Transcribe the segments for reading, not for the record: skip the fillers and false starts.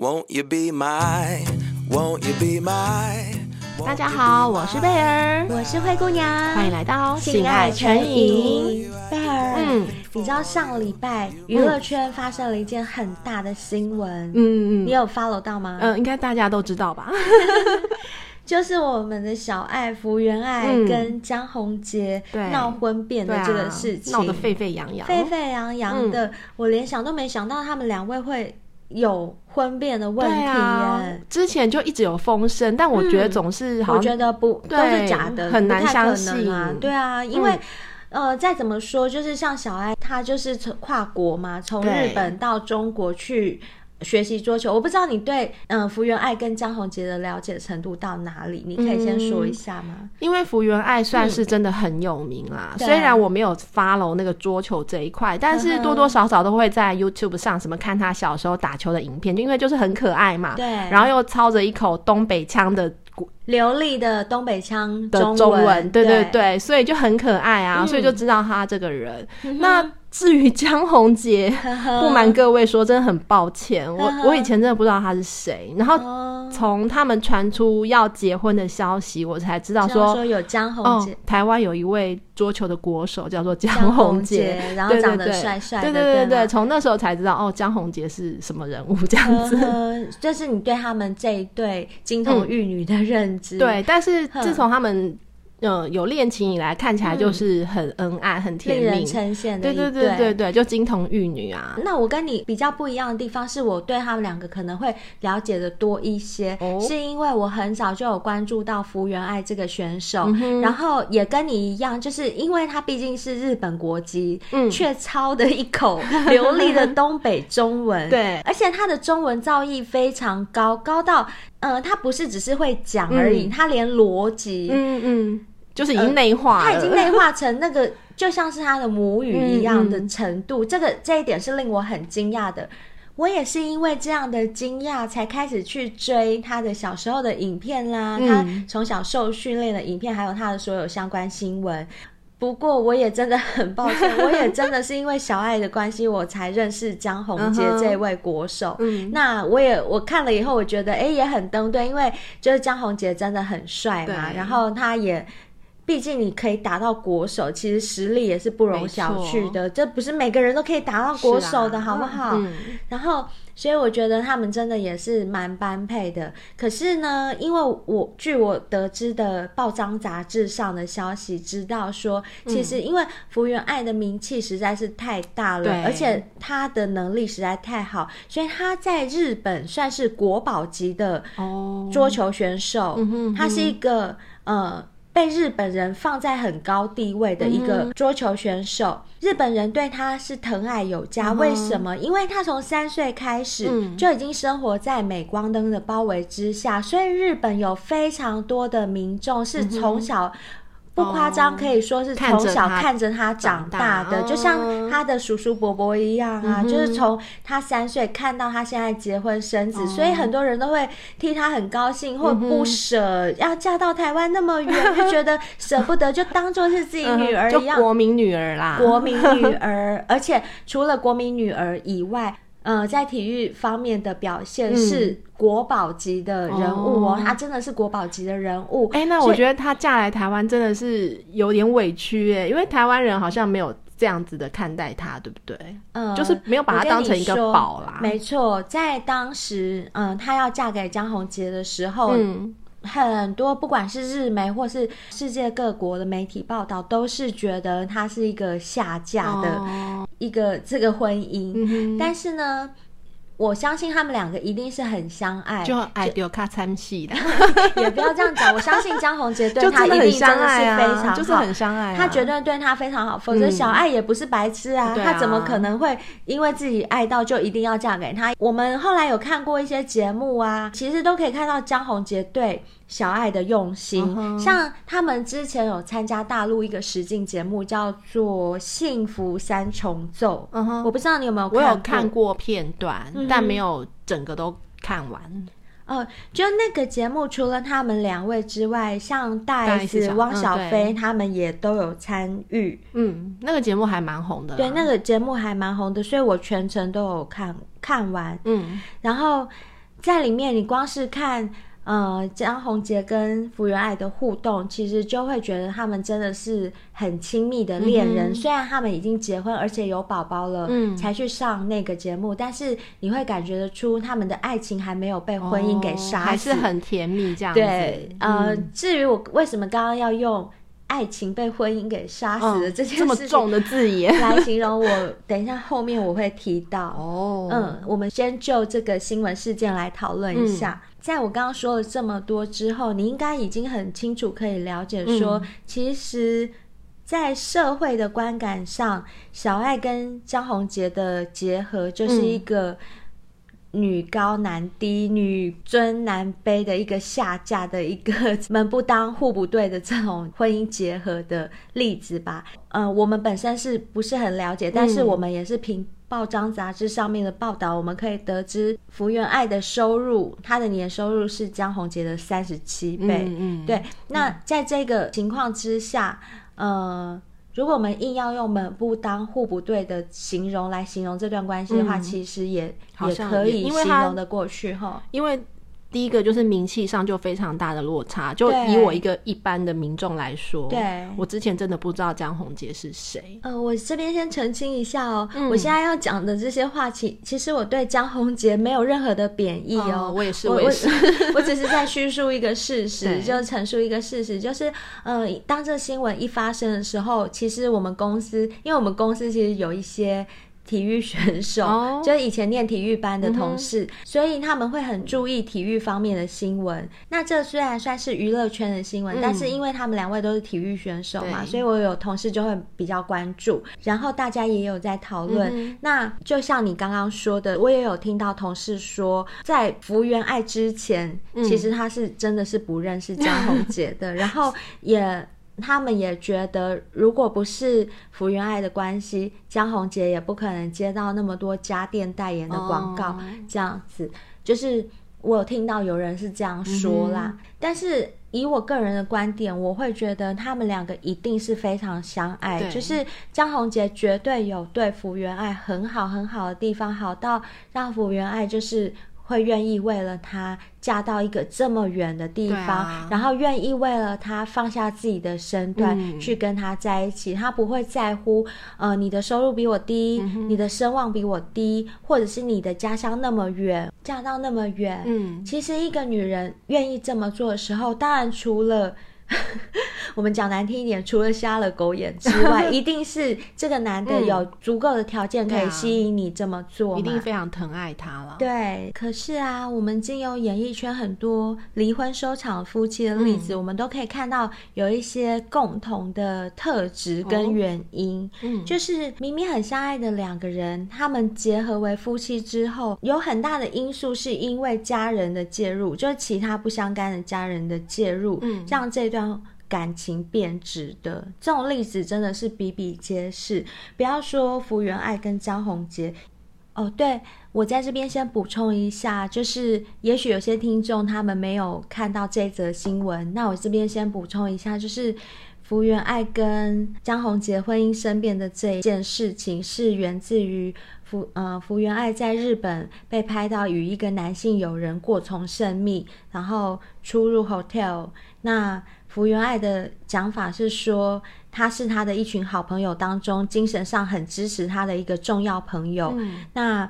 Won't you be my, won't you be my 大家好，我是贝儿，我是灰姑娘，欢迎来到性爱成瘾。贝儿，你知道上礼拜娱乐圈发生了一件很大的新闻，你有 follow 到吗？应该大家都知道吧。就是我们的小爱福原爱跟江宏杰闹婚变的这个事情，闹得沸沸扬扬，沸沸扬扬的，我连想都没想到他们两位会有婚变的问题耶。之前就一直有风声，但我觉得总是好像我觉得不都是假的，很难相信。对啊，因为再怎么说，就是像小爱她就是跨国嘛，从日本到中国去学习桌球。我不知道你对福原爱跟江宏杰的了解程度到哪里，你可以先说一下吗？因为福原爱算是真的很有名啦，虽然我没有 follow 那个桌球这一块，但是多多少少都会在 YouTube 上什么看她小时候打球的影片，因为就是很可爱嘛，然后又操着一口东北腔的流利的东北腔的中文，对，所以就很可爱啊，所以就知道她这个人。那至于江宏杰，不瞒各位说，真的很抱歉，我以前真的不知道他是谁，然后从他们传出要结婚的消息，我才知道说有江宏杰，台湾有一位桌球的国手叫做江宏杰，然后长得帅帅的，对，从那时候才知道江宏杰是什么人物这样子。这是你对他们这一对金童玉女的认知。对，但是自从他们有恋情以来，看起来就是很恩爱，很甜蜜，令人称羡的一对。对，就金童玉女啊。那我跟你比较不一样的地方是，我对他们两个可能会了解的多一些，是因为我很早就有关注到福原爱这个选手，然后也跟你一样，就是因为他毕竟是日本国籍，却操的一口流利的东北中文。对，而且他的中文造诣非常高，高到他不是只是会讲而已，他连逻辑就是已经内化了，他已经内化成那个就像是他的母语一样的程度，这一点是令我很惊讶的。我也是因为这样的惊讶才开始去追他的小时候的影片啦，他从小受训练的影片，还有他的所有相关新闻。不过我也真的很抱歉，我也真的是因为小爱的关系，我才认识江宏杰这位国手。那我看了以后，我觉得也很登对，因为就是江宏杰真的很帅嘛，然后他也毕竟你可以打到国手，其实实力也是不容小觑的，这不是每个人都可以打到国手的，好不好？然后所以我觉得他们真的也是蛮般配的。可是呢，因为据我得知的报章杂志上的消息知道说，其实因为福原爱的名气实在是太大了，而且她的能力实在太好，所以她在日本算是国宝级的桌球选手。她是一个被日本人放在很高地位的一个桌球选手，日本人对他是疼爱有加。为什么？因为他从3岁开始就已经生活在镁光灯的包围之下，所以日本有非常多的民众是从小不夸张，可以说是从小看着他长大的，就像他的叔叔伯伯一样啊，就是从他3岁看到他现在结婚生子，所以很多人都会替他很高兴，或不舍，要嫁到台湾那么远，就觉得舍不得，就当做是自己女儿一样，就国民女儿啦，国民女儿。而且除了国民女儿以外，在体育方面的表现是国宝级的人物哦，他真的是国宝级的人物。那我觉得他嫁来台湾真的是有点委屈因为台湾人好像没有这样子的看待他，对不对？就是没有把他当成一个宝啦。没错，在当时，他要嫁给江宏杰的时候，很多不管是日媒或是世界各国的媒体报道，都是觉得她是一个下嫁的一个这个婚姻。但是呢，我相信他们两个一定是很相爱，就爱到较参戏的，也不要这样讲。我相信江宏杰对他一定真的是非常好，就是很相爱，他绝对对他非常好，否则小爱也不是白痴啊，他怎么可能会因为自己爱到就一定要嫁给他？我们后来有看过一些节目啊，其实都可以看到江宏杰对小爱的用心。像他们之前有参加大陆一个实境节目叫做幸福三重奏，我不知道你有没有看过。我有看过片段，但没有整个都看完。就那个节目除了他们两位之外，像大 S 汪小菲他们也都有参与。那个节目还蛮红的。对，那个节目还蛮红的，所以我全程都有看完。然后在里面你光是看张宏杰跟福原爱的互动，其实就会觉得他们真的是很亲密的恋人，虽然他们已经结婚而且有宝宝了才去上那个节目，但是你会感觉得出他们的爱情还没有被婚姻给杀死，还是很甜蜜这样子。对，至于我为什么刚刚要用爱情被婚姻给杀死的这件事情，这么重的字眼来形容我，等一下后面我会提到哦。我们先就这个新闻事件来讨论一下。在我刚刚说了这么多之后，你应该已经很清楚可以了解说，其实在社会的观感上，小爱跟张宏杰的结合就是一个女高男低、女尊男卑的一个下嫁的一个门不当户不对的这种婚姻结合的例子吧。我们本身是不是很了解，但是我们也是凭报章杂志上面的报道，我们可以得知福原爱的收入，她的年收入是江宏杰的37倍。对，那在这个情况之下，如果我们硬要用门不当户不对的形容来形容这段关系的话，其实也可以形容的过去哈。因为第一个就是名气上就非常大的落差，就以我一个一般的民众来说，对，我之前真的不知道江宏杰是谁。我这边先澄清一下哦，我现在要讲的这些话其实我对江宏杰没有任何的贬义哦。我也是 我只是在叙述一个事实，就陈述一个事实，就是当这新闻一发生的时候，其实我们公司，因为我们公司其实有一些体育选手，就是以前念体育班的同事，所以他们会很注意体育方面的新闻。那这虽然算是娱乐圈的新闻，但是因为他们两位都是体育选手嘛，所以我有同事就会比较关注，然后大家也有在讨论。那就像你刚刚说的，我也有听到同事说，在福原爱之前，其实他是真的是不认识江宏杰的，然后他们也觉得，如果不是福原爱的关系，江宏杰也不可能接到那么多家电代言的广告这样子，就是我有听到有人是这样说啦。但是以我个人的观点，我会觉得他们两个一定是非常相爱，就是江宏杰绝对有对福原爱很好很好的地方，好到让福原爱就是会愿意为了他嫁到一个这么远的地方，然后愿意为了他放下自己的身段去跟他在一起。他不会在乎你的收入比我低，你的声望比我低，或者是你的家乡那么远，嫁到那么远。其实一个女人愿意这么做的时候，当然除了我们讲难听一点，除了瞎了狗眼之外，一定是这个男的有足够的条件可以吸引你这么做嘛，一定非常疼爱他了。对，可是啊，我们经由演艺圈很多离婚收场夫妻的例子，我们都可以看到有一些共同的特质跟原因，就是明明很相爱的两个人，他们结合为夫妻之后，有很大的因素是因为家人的介入，就是其他不相干的家人的介入，让这段感情变质的这种例子真的是比比皆是，不要说福原爱跟张宏杰。对，我在这边先补充一下，就是也许有些听众他们没有看到这则新闻，那我这边先补充一下，就是福原爱跟张宏杰婚姻生变的这一件事情是源自于福原爱在日本被拍到与一个男性友人过从甚密，然后出入 hotel。 那福原爱的讲法是说，他是他的一群好朋友当中精神上很支持他的一个重要朋友。那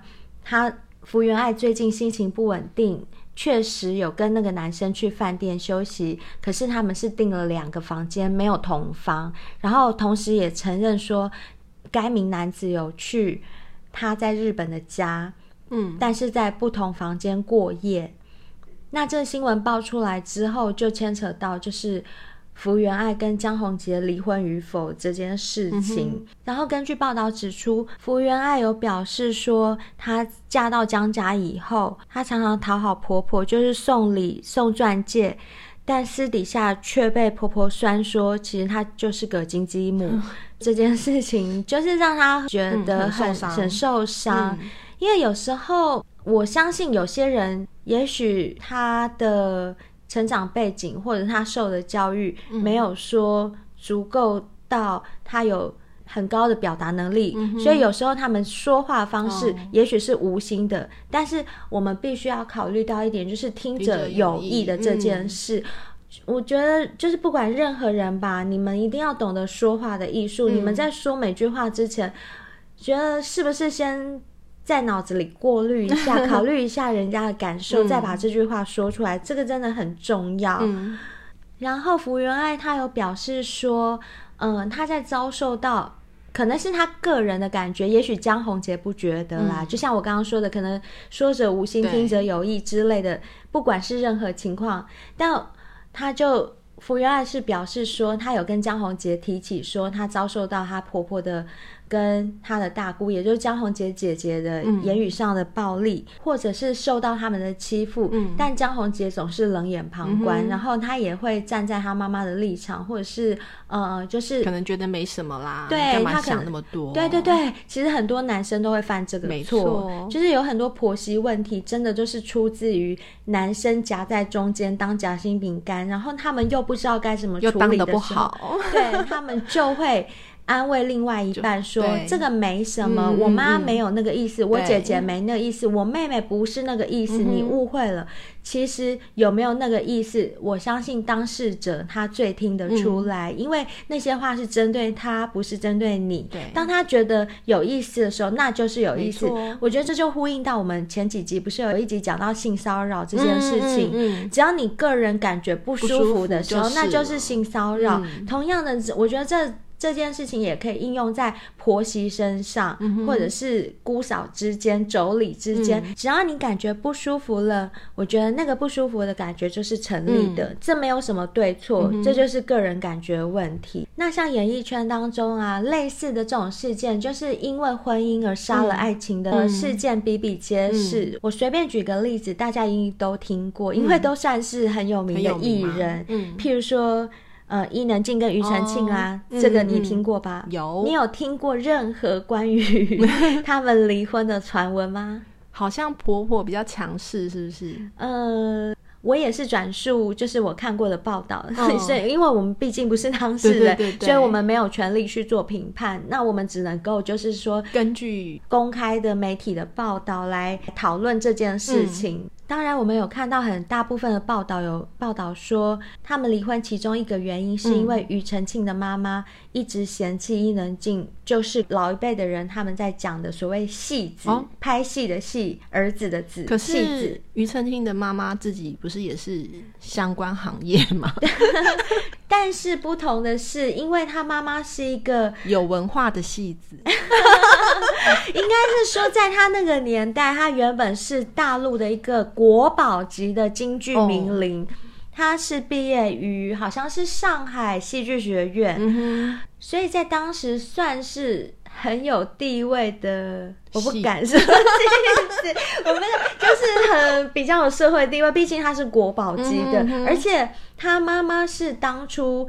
福原爱最近心情不稳定，确实有跟那个男生去饭店休息，可是他们是订了2个房间，没有同房。然后同时也承认说，该名男子有去他在日本的家，但是在不同房间过夜。那这新闻爆出来之后，就牵扯到就是福原爱跟江宏杰离婚与否这件事情。然后根据报道指出，福原爱有表示说，她嫁到江家以后，她常常讨好婆婆，就是送礼送钻戒，但私底下却被婆婆酸说其实她就是个金鸡母。这件事情就是让她觉得很受伤。因为有时候我相信有些人，也许她的成长背景或者他受的教育没有说足够到他有很高的表达能力、嗯、所以有时候他们说话方式也许是无心的、哦、但是我们必须要考虑到一点，就是听者有意的这件事、嗯、我觉得就是不管任何人吧，你们一定要懂得说话的艺术、嗯、你们在说每句话之前，觉得是不是先在脑子里过滤一下考虑一下人家的感受、嗯、再把这句话说出来，这个真的很重要、嗯、然后福原爱他有表示说他在遭受到可能是他个人的感觉，也许江宏杰不觉得啦、嗯、就像我刚刚说的，可能说者无心听者有意之类的，不管是任何情况，但他就福原爱是表示说，她有跟江宏杰提起说，她遭受到她婆婆的跟她的大姑，也就是江宏杰姐姐的言语上的暴力、嗯、或者是受到他们的欺负、嗯、但江宏杰总是冷眼旁观、嗯、然后她也会站在她妈妈的立场，或者是就是可能觉得没什么啦，对，干嘛想那么多，对对对，其实很多男生都会犯这个错，就是有很多婆媳问题真的就是出自于男生夹在中间当夹心饼干，然后他们又不知道该怎么处理的时候，又当得不好对，他们就会安慰另外一半说这个没什么、嗯、我妈没有那个意思、嗯、我姐姐没那个意思，我妹妹不是那个意思、嗯、你误会了，其实有没有那个意思，我相信当事者他最听得出来、嗯、因为那些话是针对他，不是针对你，对，当他觉得有意思的时候，那就是有意思。我觉得这就呼应到我们前几集不是有一集讲到性骚扰这件事情、嗯嗯、只要你个人感觉不舒服的时候，就是那就是性骚扰、嗯、同样的，我觉得这件事情也可以应用在婆媳身上、嗯、或者是姑嫂之间妯娌之间、嗯、只要你感觉不舒服了，我觉得那个不舒服的感觉就是成立的、嗯、这没有什么对错、嗯、这就是个人感觉问题。那像演艺圈当中啊，类似的这种事件，就是因为婚姻而杀了爱情的事件比比皆是、嗯嗯、我随便举个例子，大家一定都听过、嗯、因为都算是很有名的艺人、嗯、譬如说伊能静跟庾澄庆啊、哦、这个你听过吧、嗯嗯、有，你有听过任何关于他们离婚的传闻吗？好像婆婆比较强势是不是？我也是转述就是我看过的报道、哦、所以因为我们毕竟不是当事人，对对对对，所以我们没有权利去做评判，那我们只能够就是说根据公开的媒体的报道来讨论这件事情、嗯、当然我们有看到很大部分的报道有报道说，他们离婚其中一个原因是因为庾澄庆的妈妈一直嫌弃伊能静，就是老一辈的人他们在讲的所谓戏子、哦、拍戏的戏，儿子的子，可是庾澄庆的妈妈自己不是也是相关行业吗？但是不同的是，因为他妈妈是一个有文化的戏子应该是说在他那个年代，他原本是大陆的一个国宝级的京剧名伶、哦、他是毕业于好像是上海戏剧学院、嗯、所以在当时算是很有地位的，我不敢说我们就是很比较有社会地位，毕竟他是国宝级的、嗯、而且他妈妈是当初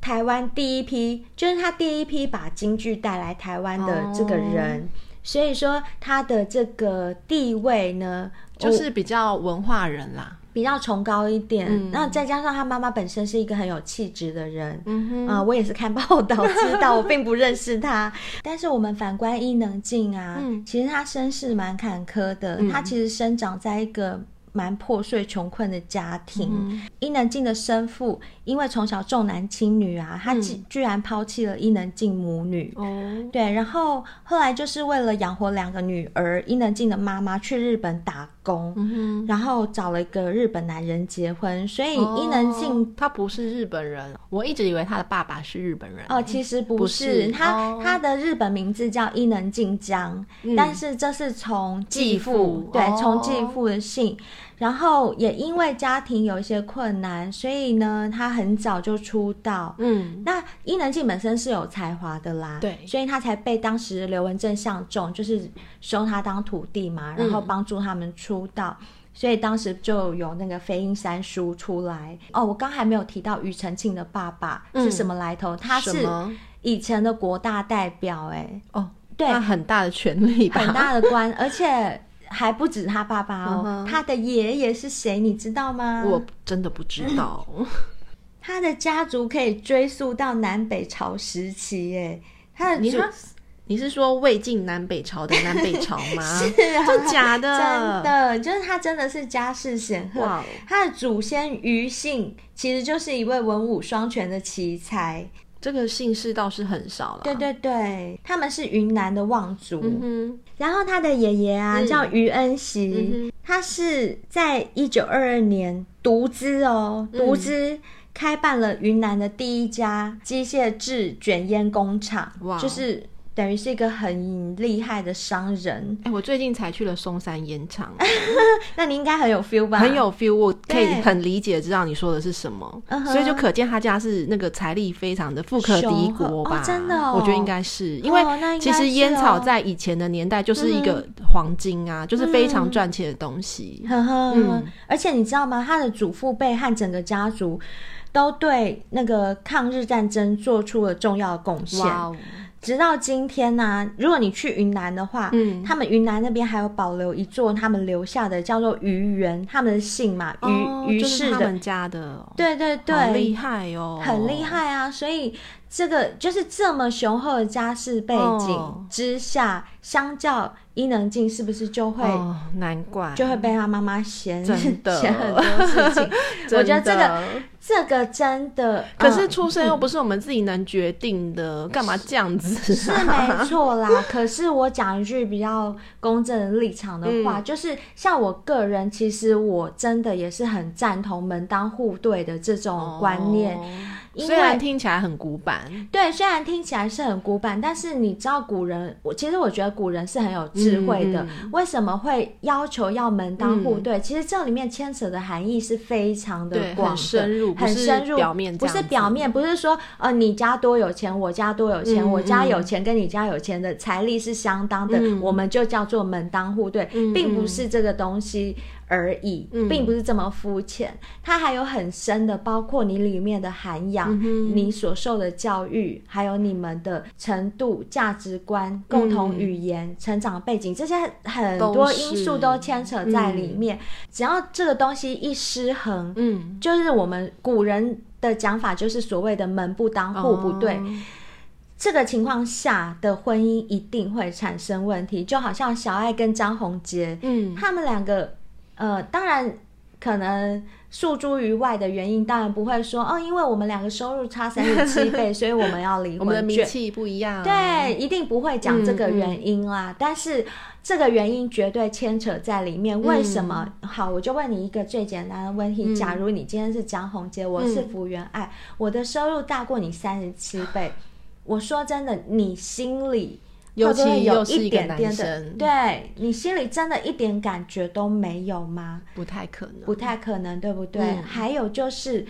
台湾第一批，就是他第一批把京剧带来台湾的这个人、哦、所以说他的这个地位呢就是比较文化人啦，比较崇高一点、嗯、那再加上他妈妈本身是一个很有气质的人、嗯我也是看报道知道我并不认识他但是我们反观伊能静啊、嗯、其实他身世蛮坎坷的、嗯、他其实生长在一个蛮破碎穷困的家庭、嗯、伊能静的生父因为从小重男轻女啊，他居然抛弃了伊能静母女、哦、对，然后后来就是为了养活两个女儿，伊能静的妈妈去日本打工、嗯、然后找了一个日本男人结婚，所以伊能静、哦、他不是日本人，我一直以为他的爸爸是日本人哦，其实不是，他的日本名字叫伊能静江、嗯、但是这是从继父对、哦、从继父的姓，然后也因为家庭有一些困难，所以呢他很早就出道。嗯，那伊能静本身是有才华的啦，对，所以他才被当时刘文正相中，就是收他当徒弟嘛，然后帮助他们出道、嗯、所以当时就有那个飞鹰三叔出来。哦，我刚还没有提到庾澄庆的爸爸、嗯、是什么来头，他是以前的国大代表欸，哦，对，他很大的权力吧，很大的官而且还不止他爸爸哦、他的爷爷是谁你知道吗？我真的不知道他的家族可以追溯到南北朝时期耶，他的你是说魏晋南北朝的南北朝吗？是啊，真假的？真的，就是他真的是家世显赫。Wow. 他的祖先庾姓其实就是一位文武双全的奇才，这个姓氏倒是很少了。对对对，他们是云南的望族。嗯、然后他的爷爷啊、叫庾恩熙、他是在1922年独资开办了云南的第一家机械制卷烟工厂。哇、wow. 就是等于是一个很厉害的商人。欸，我最近才去了松山烟厂。那你应该很有 feel 吧？很有 feel， 我可以很理解知道你说的是什么。所以就可见他家是那个财力非常的富可敌国吧。真的哦，我觉得应该是，因为其实烟草在以前的年代就是一个黄金啊，就是非常赚钱的东西。而且你知道吗，他的祖父辈和整个家族都对那个抗日战争做出了重要的贡献。Wow，直到今天啊，如果你去云南的话，他们云南那边还有保留一座他们留下的叫做庾园，他们的姓嘛，庾氏的，就是他们家的。对对对，好厉害哦，很厉害啊！所以这个就是这么雄厚的家世背景之下，相较伊能静是不是就会、难怪就会被他妈妈嫌很多事情。我觉得这个真的，可是出生又不是我们自己能决定的，干嘛这样子、是没错啦。可是我讲一句比较公正的立场的话、就是像我个人，其实我真的也是很赞同门当户对的这种观念、虽然听起来很古板。对，虽然听起来是很古板，但是你知道古人，其实我觉得古人是很有智慧的、为什么会要求要门当户对、其实这里面牵扯的含义是非常的广的，很深入，很深入，不是表面，不是说你家多有钱，我家多有钱、我家有钱跟你家有钱的财力是相当的、我们就叫做门当户对、并不是这个东西而已、并不是这么肤浅，它还有很深的，包括你里面的涵养、你所受的教育，还有你们的程度、价值观、共同语言、成长背景，这些很多因素都牵扯在里面、只要这个东西一失衡，就是我们古人的讲法，就是所谓的门不当户不对、这个情况下的婚姻一定会产生问题。就好像小爱跟张宏杰、他们两个当然可能诉诸于外的原因，当然不会说因为我们两个收入差37倍，所以我们要离婚，我们的名气不一样，对，一定不会讲这个原因啦、但是这个原因绝对牵扯在里面。为什么？好，我就问你一个最简单的问题、假如你今天是张宏杰，我是福原爱、我的收入大过你37倍，我说真的，你心里尤其又是一个男生，对，你心里真的一点感觉都没有吗？不太可能，不太可能，对不对、还有就是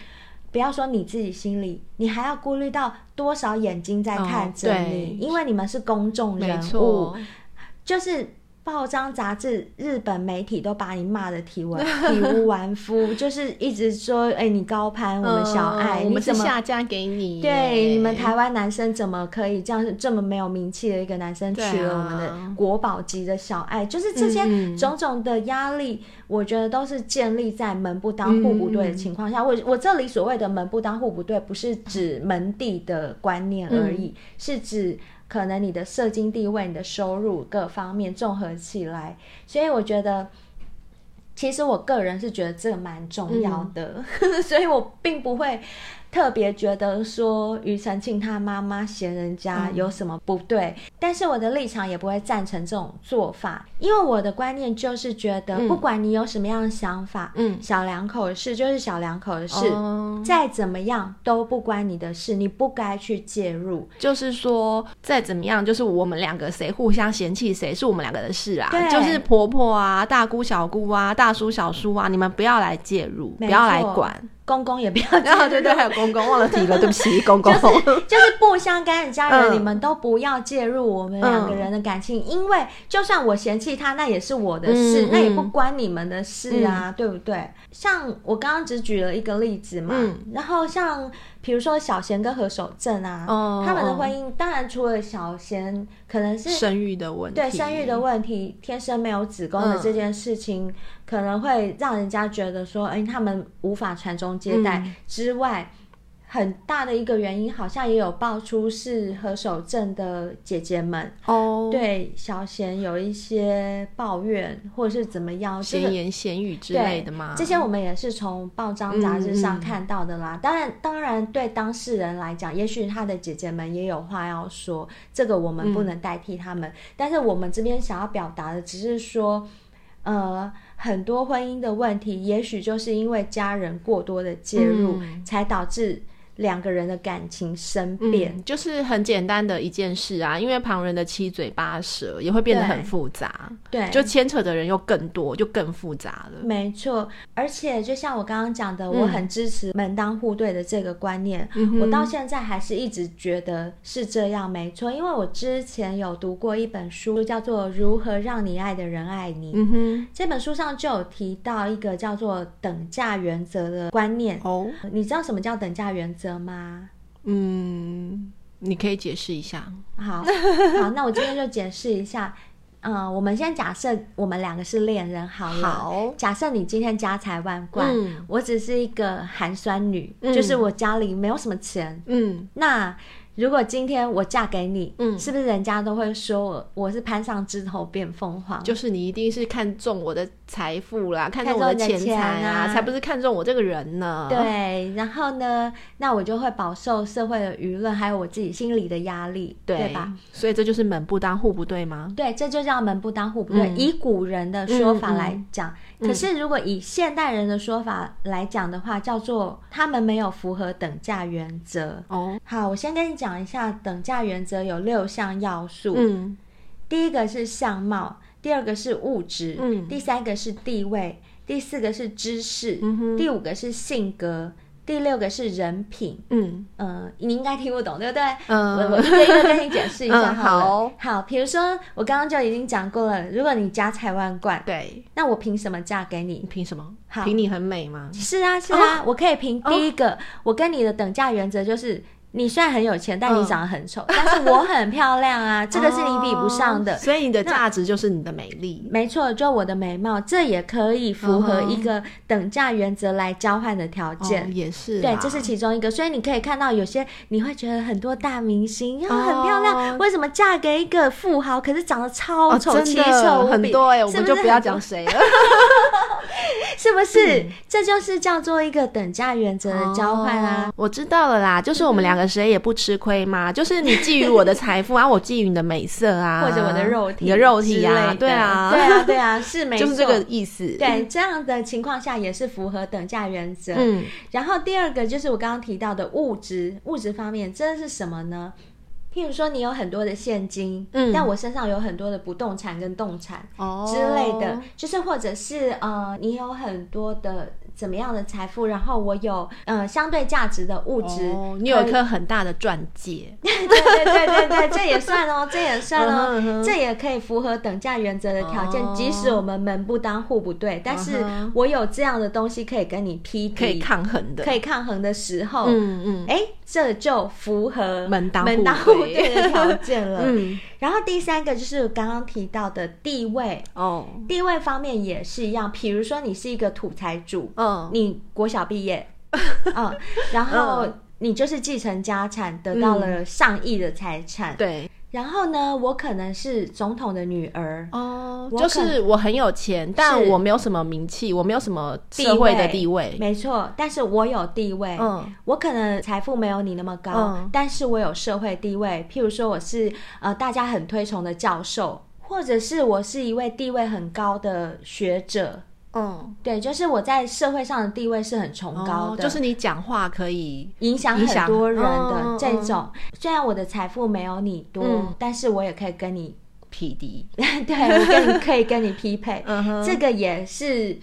不要说你自己心里，你还要顾虑到多少眼睛在看着你、因为你们是公众人物，就是报章杂志、日本媒体都把你骂的体无完肤，就是一直说你高攀我们小爱，我们是下嫁给你，对，你们台湾男生怎么可以这样，这么没有名气的一个男生娶了我们的国宝级的小爱、就是这些种种的压力，我觉得都是建立在门不当户不对的情况下。我这里所谓的门不当户不对，不是指门第的观念而已、是指可能你的社经地位、你的收入各方面综合起来，所以我觉得，其实我个人是觉得这蛮重要的，所以我并不会特别觉得说庾澄庆他妈妈嫌人家有什么不对、但是我的立场也不会赞成这种做法，因为我的观念就是觉得，不管你有什么样的想法，小两口的事就是小两口的事、再怎么样都不关你的事，你不该去介入。就是说再怎么样，就是我们两个谁互相嫌弃谁是我们两个的事啊，就是婆婆啊、大姑小姑啊、大叔小叔啊，你们不要来介入，不要来管，公公也不要介入、对对，还有公公忘了提了，对不起，公公、就是不相干的家人、你们都不要介入我们两个人的感情、因为就算我嫌弃他，那也是我的事、那也不关你们的事啊、对不对？像我刚刚只举了一个例子嘛，然后像比如说小贤跟何守正啊、他们的婚姻，当然除了小贤可能是生育的问题，对，生育的问题，天生没有子宫的这件事情、可能会让人家觉得说他们无法传宗接代之外、很大的一个原因好像也有爆出是何守正的姐姐们对小贤有一些抱怨或者是怎么样，闲言闲语之类的嘛。这些我们也是从报章杂志上看到的啦。当然对当事人来讲，也许他的姐姐们也有话要说，这个我们不能代替他们，但是我们这边想要表达的只是说很多婚姻的问题也许就是因为家人过多的介入，才导致两个人的感情生变，就是很简单的一件事啊，因为旁人的七嘴八舌也会变得很复杂，对，就牵扯的人又更多，就更复杂了。没错，而且就像我刚刚讲的，我很支持门当户对的这个观念，我到现在还是一直觉得是这样没错，因为我之前有读过一本书叫做《如何让你爱的人爱你》，这本书上就有提到一个叫做等价原则的观念。你知道什么叫等价原则吗？你可以解释一下。好，那我今天就解释一下。我们先假设我们两个是恋人好了。好，假设你今天家财万贯，我只是一个寒酸女，就是我家里没有什么钱。那如果今天我嫁给你，是不是人家都会说我是攀上枝头变凤凰？就是你一定是看中我的财富啦，看中我的钱财啊，才不是看中我这个人呢。对，然后呢，那我就会饱受社会的舆论，还有我自己心理的压力， 对吧？所以这就是门不当户不对吗？对，这就叫门不当户不对。以古人的说法来讲，可是如果以现代人的说法来讲的话，叫做他们没有符合等价原则。好，我先跟你讲一下等价原则有6项要素。第一个是相貌，第二个是物质，第三个是地位，第四个是知识，第五个是性格，第六个是人品。你应该听不懂对不对？我一个一个跟你解释一下好了。好，比如说我刚刚就已经讲过了，如果你家财万贯，对，那我凭什么嫁给你？你凭什么？凭你很美吗？是啊，我可以凭第一个，我跟你的等价原则就是你虽然很有钱，但你长得很丑，但是我很漂亮啊，这个是你比不上的。所以你的价值就是你的美丽。没错，就我的美貌，这也可以符合一个等价原则来交换的条件。也是，对，这是其中一个。所以你可以看到有些你会觉得很多大明星很漂亮，为什么嫁给一个富豪，可是长得超丑，奇丑无比，很多我们就不要讲谁了。是不是？这就是叫做一个等价原则的交换啊。我知道了啦，就是我们两个谁也不吃亏嘛，就是你觊觎我的财富啊，我觊觎你的美色啊，或者我的肉体，你的肉体啊，对啊，是没错，就是这个意思。对，这样的情况下也是符合等价原则。然后第二个就是我刚刚提到的物质方面，这是什么呢？譬如说你有很多的现金，但我身上有很多的不动产跟动产之类的，就是或者是你有很多的怎么样的财富，然后我有相对价值的物质。你有一颗很大的钻戒。对，这也算哦，这也可以符合等价原则的条件。即使我们门不当户不对，但是我有这样的东西可以跟你匹敌，可以抗衡的时候，这就符合门当户对的条件了。然后第三个就是刚刚提到的地位。地位方面也是一样，比如说你是一个土财主，你国小毕业，然后你就是继承家产，得到了上亿的财产。对。然后呢，我可能是总统的女儿，就是我很有钱，但我没有什么名气，我没有什么社会的地位，没错，但是我有地位。我可能财富没有你那么高，但是我有社会地位，譬如说我是大家很推崇的教授，或者是我是一位地位很高的学者。对，就是我在社会上的地位是很崇高的，就是你讲话可以影响很多人的这种。虽然我的财富没有你多，但是我也可以跟你匹敌。对，我可以跟你匹配。这个也是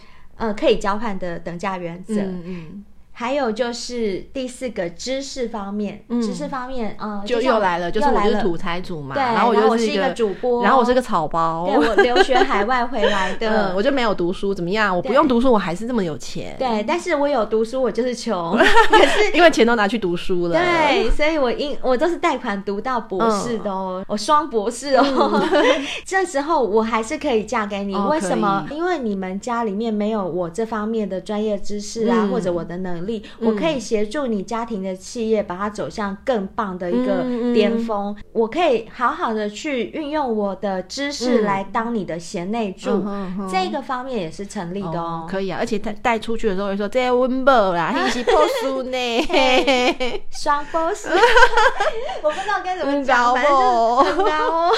可以交换的等价原则。还有就是第四个知识方面，就又来了，就是我就是土财主嘛，然后我是一个主播，然后我是个草包，对，我留学海外回来的，我就没有读书，怎么样？我不用读书，我还是这么有钱。对，但是我有读书，我就是穷，可是因为钱都拿去读书了。对，所以我都是贷款读到博士的我双博士这时候我还是可以嫁给你，为什么？因为你们家里面没有我这方面的专业知识啊，或者我的能力。力，我可以协助你家庭的企业把它走向更棒的一个巅峰，我可以好好的去运用我的知识来当你的贤内助，这个方面也是成立的哦，可以啊，而且带出去的时候会说这是我没啦，那是波叔呢，双波叔，我不知道该怎么讲，反正就是很高哦，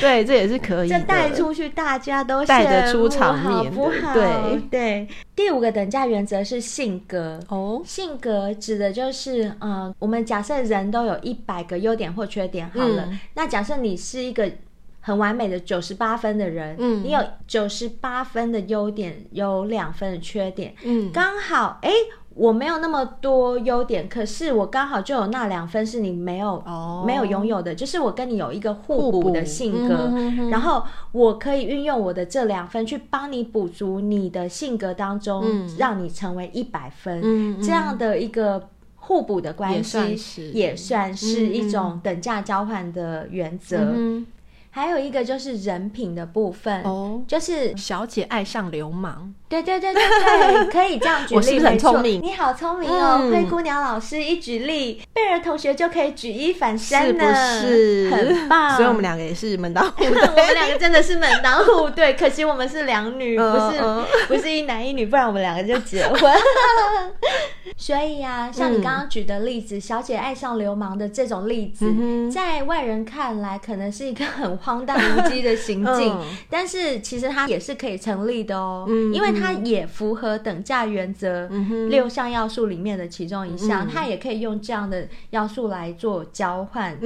对，这也是可以的，这带出去大家都带得出场面，好不好？对对。第五个等价原则是性格哦，性格指的就是我们假设人都有100个优点或缺点好了，那假设你是一个很完美的98分的人，你有98分的优点，有2分的缺点，刚好我没有那么多优点，可是我刚好就有那2分是你没有拥有的，就是我跟你有一个互补的性格，然后我可以运用我的这2分去帮你补足你的性格当中，让你成为100分，这样的一个互补的关系也算是一种等价交换的原则。还有一个就是人品的部分，就是小姐爱上流氓，对对对对，可以这样举例。我是不是很聪明？你好聪明哦，灰姑娘老师一举例，贝尔同学就可以举一反三呢，是不是？很棒。所以我们两个也是门当户对，我们两个真的是门当户对，可惜我们是两女，不是一男一女，不然我们两个就结婚。所以啊，像你刚刚举的例子，小姐爱上流氓的这种例子，在外人看来可能是一个很荒诞无稽的行径，但是其实它也是可以成立的哦，因为它也符合等价原则6项要素里面的其中一项，它也可以用这样的要素来做交换。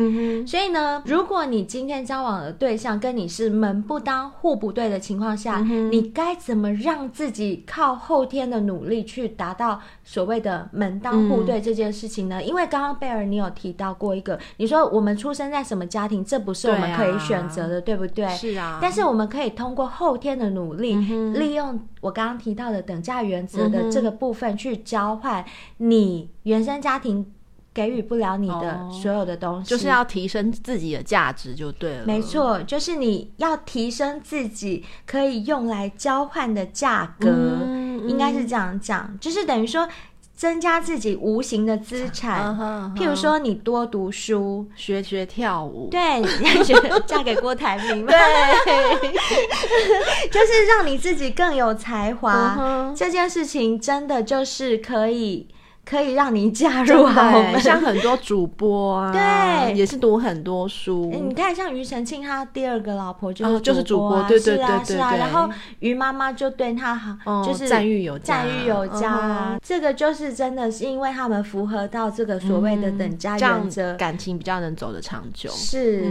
所以呢，如果你今天交往的对象跟你是门不当户不对的情况下，你该怎么让自己靠后天的努力去达到所谓的门当户对这件事情呢？因为刚刚贝尔你有提到过一个，你说我们出生在什么家庭，这不是我们可以选择的， 对不对？是啊，但是我们可以通过后天的努力，利用我刚刚提到的等价原则的这个部分去交换你原生家庭给予不了你的所有的东西，就是要提升自己的价值就对了。没错，就是你要提升自己可以用来交换的价格，应该是这样讲，就是等于说增加自己无形的资产，譬如说你多读书，学跳舞，对，嫁给郭台铭嘛，对，就是让你自己更有才华，这件事情真的就是可以让你嫁入豪门，像很多主播啊，对，也是读很多书。你看，像庾澄庆，他第二个老婆就是主播，对对对对对。然后于妈妈就对他好，就是赞誉有加啊。这个就是真的是因为他们符合到这个所谓的等价原则，感情比较能走得长久。是，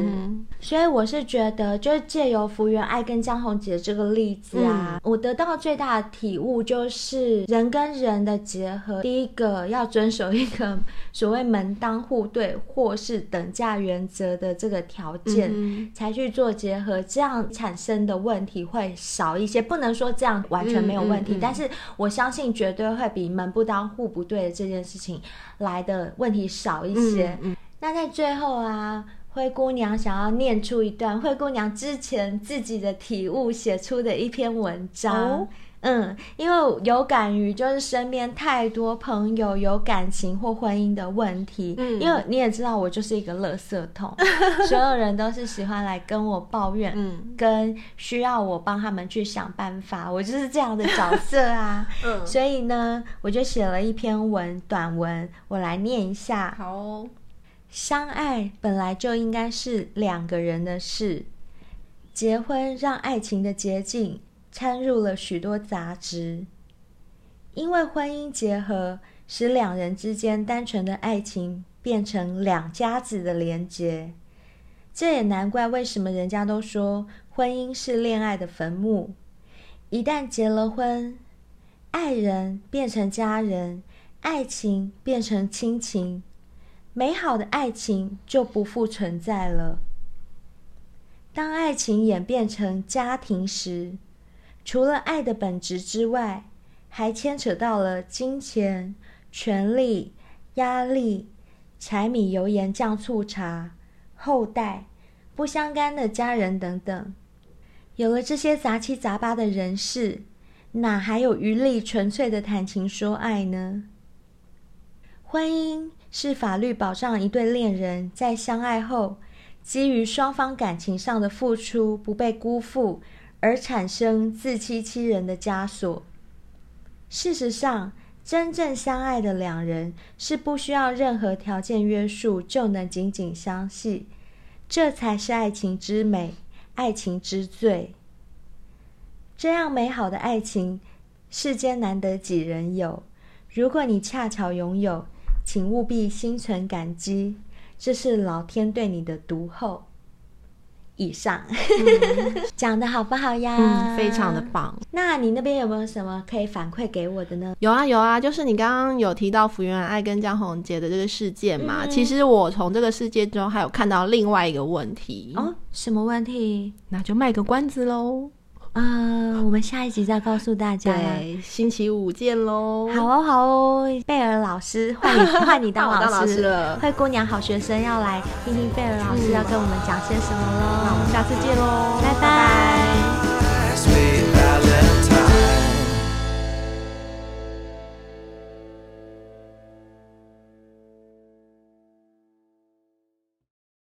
所以我是觉得，就是借由福原爱跟江宏杰这个例子啊，我得到最大的体悟就是人跟人的结合，第一个要遵守一个所谓门当户对或是等价原则的这个条件，才去做结合，这样产生的问题会少一些。不能说这样完全没有问题，但是我相信绝对会比门不当户不对的这件事情来的问题少一些。那在最后啊，灰姑娘想要念出一段灰姑娘之前自己的体悟写出的一篇文章，因为有感于就是身边太多朋友有感情或婚姻的问题，因为你也知道我就是一个垃圾桶，所有人都是喜欢来跟我抱怨，跟需要我帮他们去想办法，我就是这样的角色啊。所以呢，我就写了一篇短文，我来念一下。好哦。相爱本来就应该是两个人的事，结婚让爱情的捷径掺入了许多杂质，因为婚姻结合使两人之间单纯的爱情变成两家子的连结，这也难怪为什么人家都说婚姻是恋爱的坟墓。一旦结了婚，爱人变成家人，爱情变成亲情，美好的爱情就不复存在了。当爱情演变成家庭时，除了爱的本质之外，还牵扯到了金钱、权力、压力、柴米油盐酱醋茶、后代、不相干的家人等等。有了这些杂七杂八的人事，哪还有余力纯粹的谈情说爱呢？婚姻是法律保障一对恋人在相爱后，基于双方感情上的付出不被辜负而产生自欺欺人的枷锁。事实上，真正相爱的两人是不需要任何条件约束就能紧紧相系，这才是爱情之美，爱情之最。这样美好的爱情，世间难得几人有，如果你恰巧拥有，请务必心存感激，这是老天对你的独厚。以上讲的好不好呀？非常的棒。那你那边有没有什么可以反馈给我的呢？有啊有啊，就是你刚刚有提到福原爱跟江宏杰的这个事件嘛，其实我从这个事件中还有看到另外一个问题。哦，什么问题？那就卖个关子咯。我们下一集再告诉大家。对，星期五见咯。好哦好哦，贝尔老师换你当老师了。灰姑娘好学生要来听听贝尔老师要跟我们讲些什么咯。那我们下次见咯，拜拜。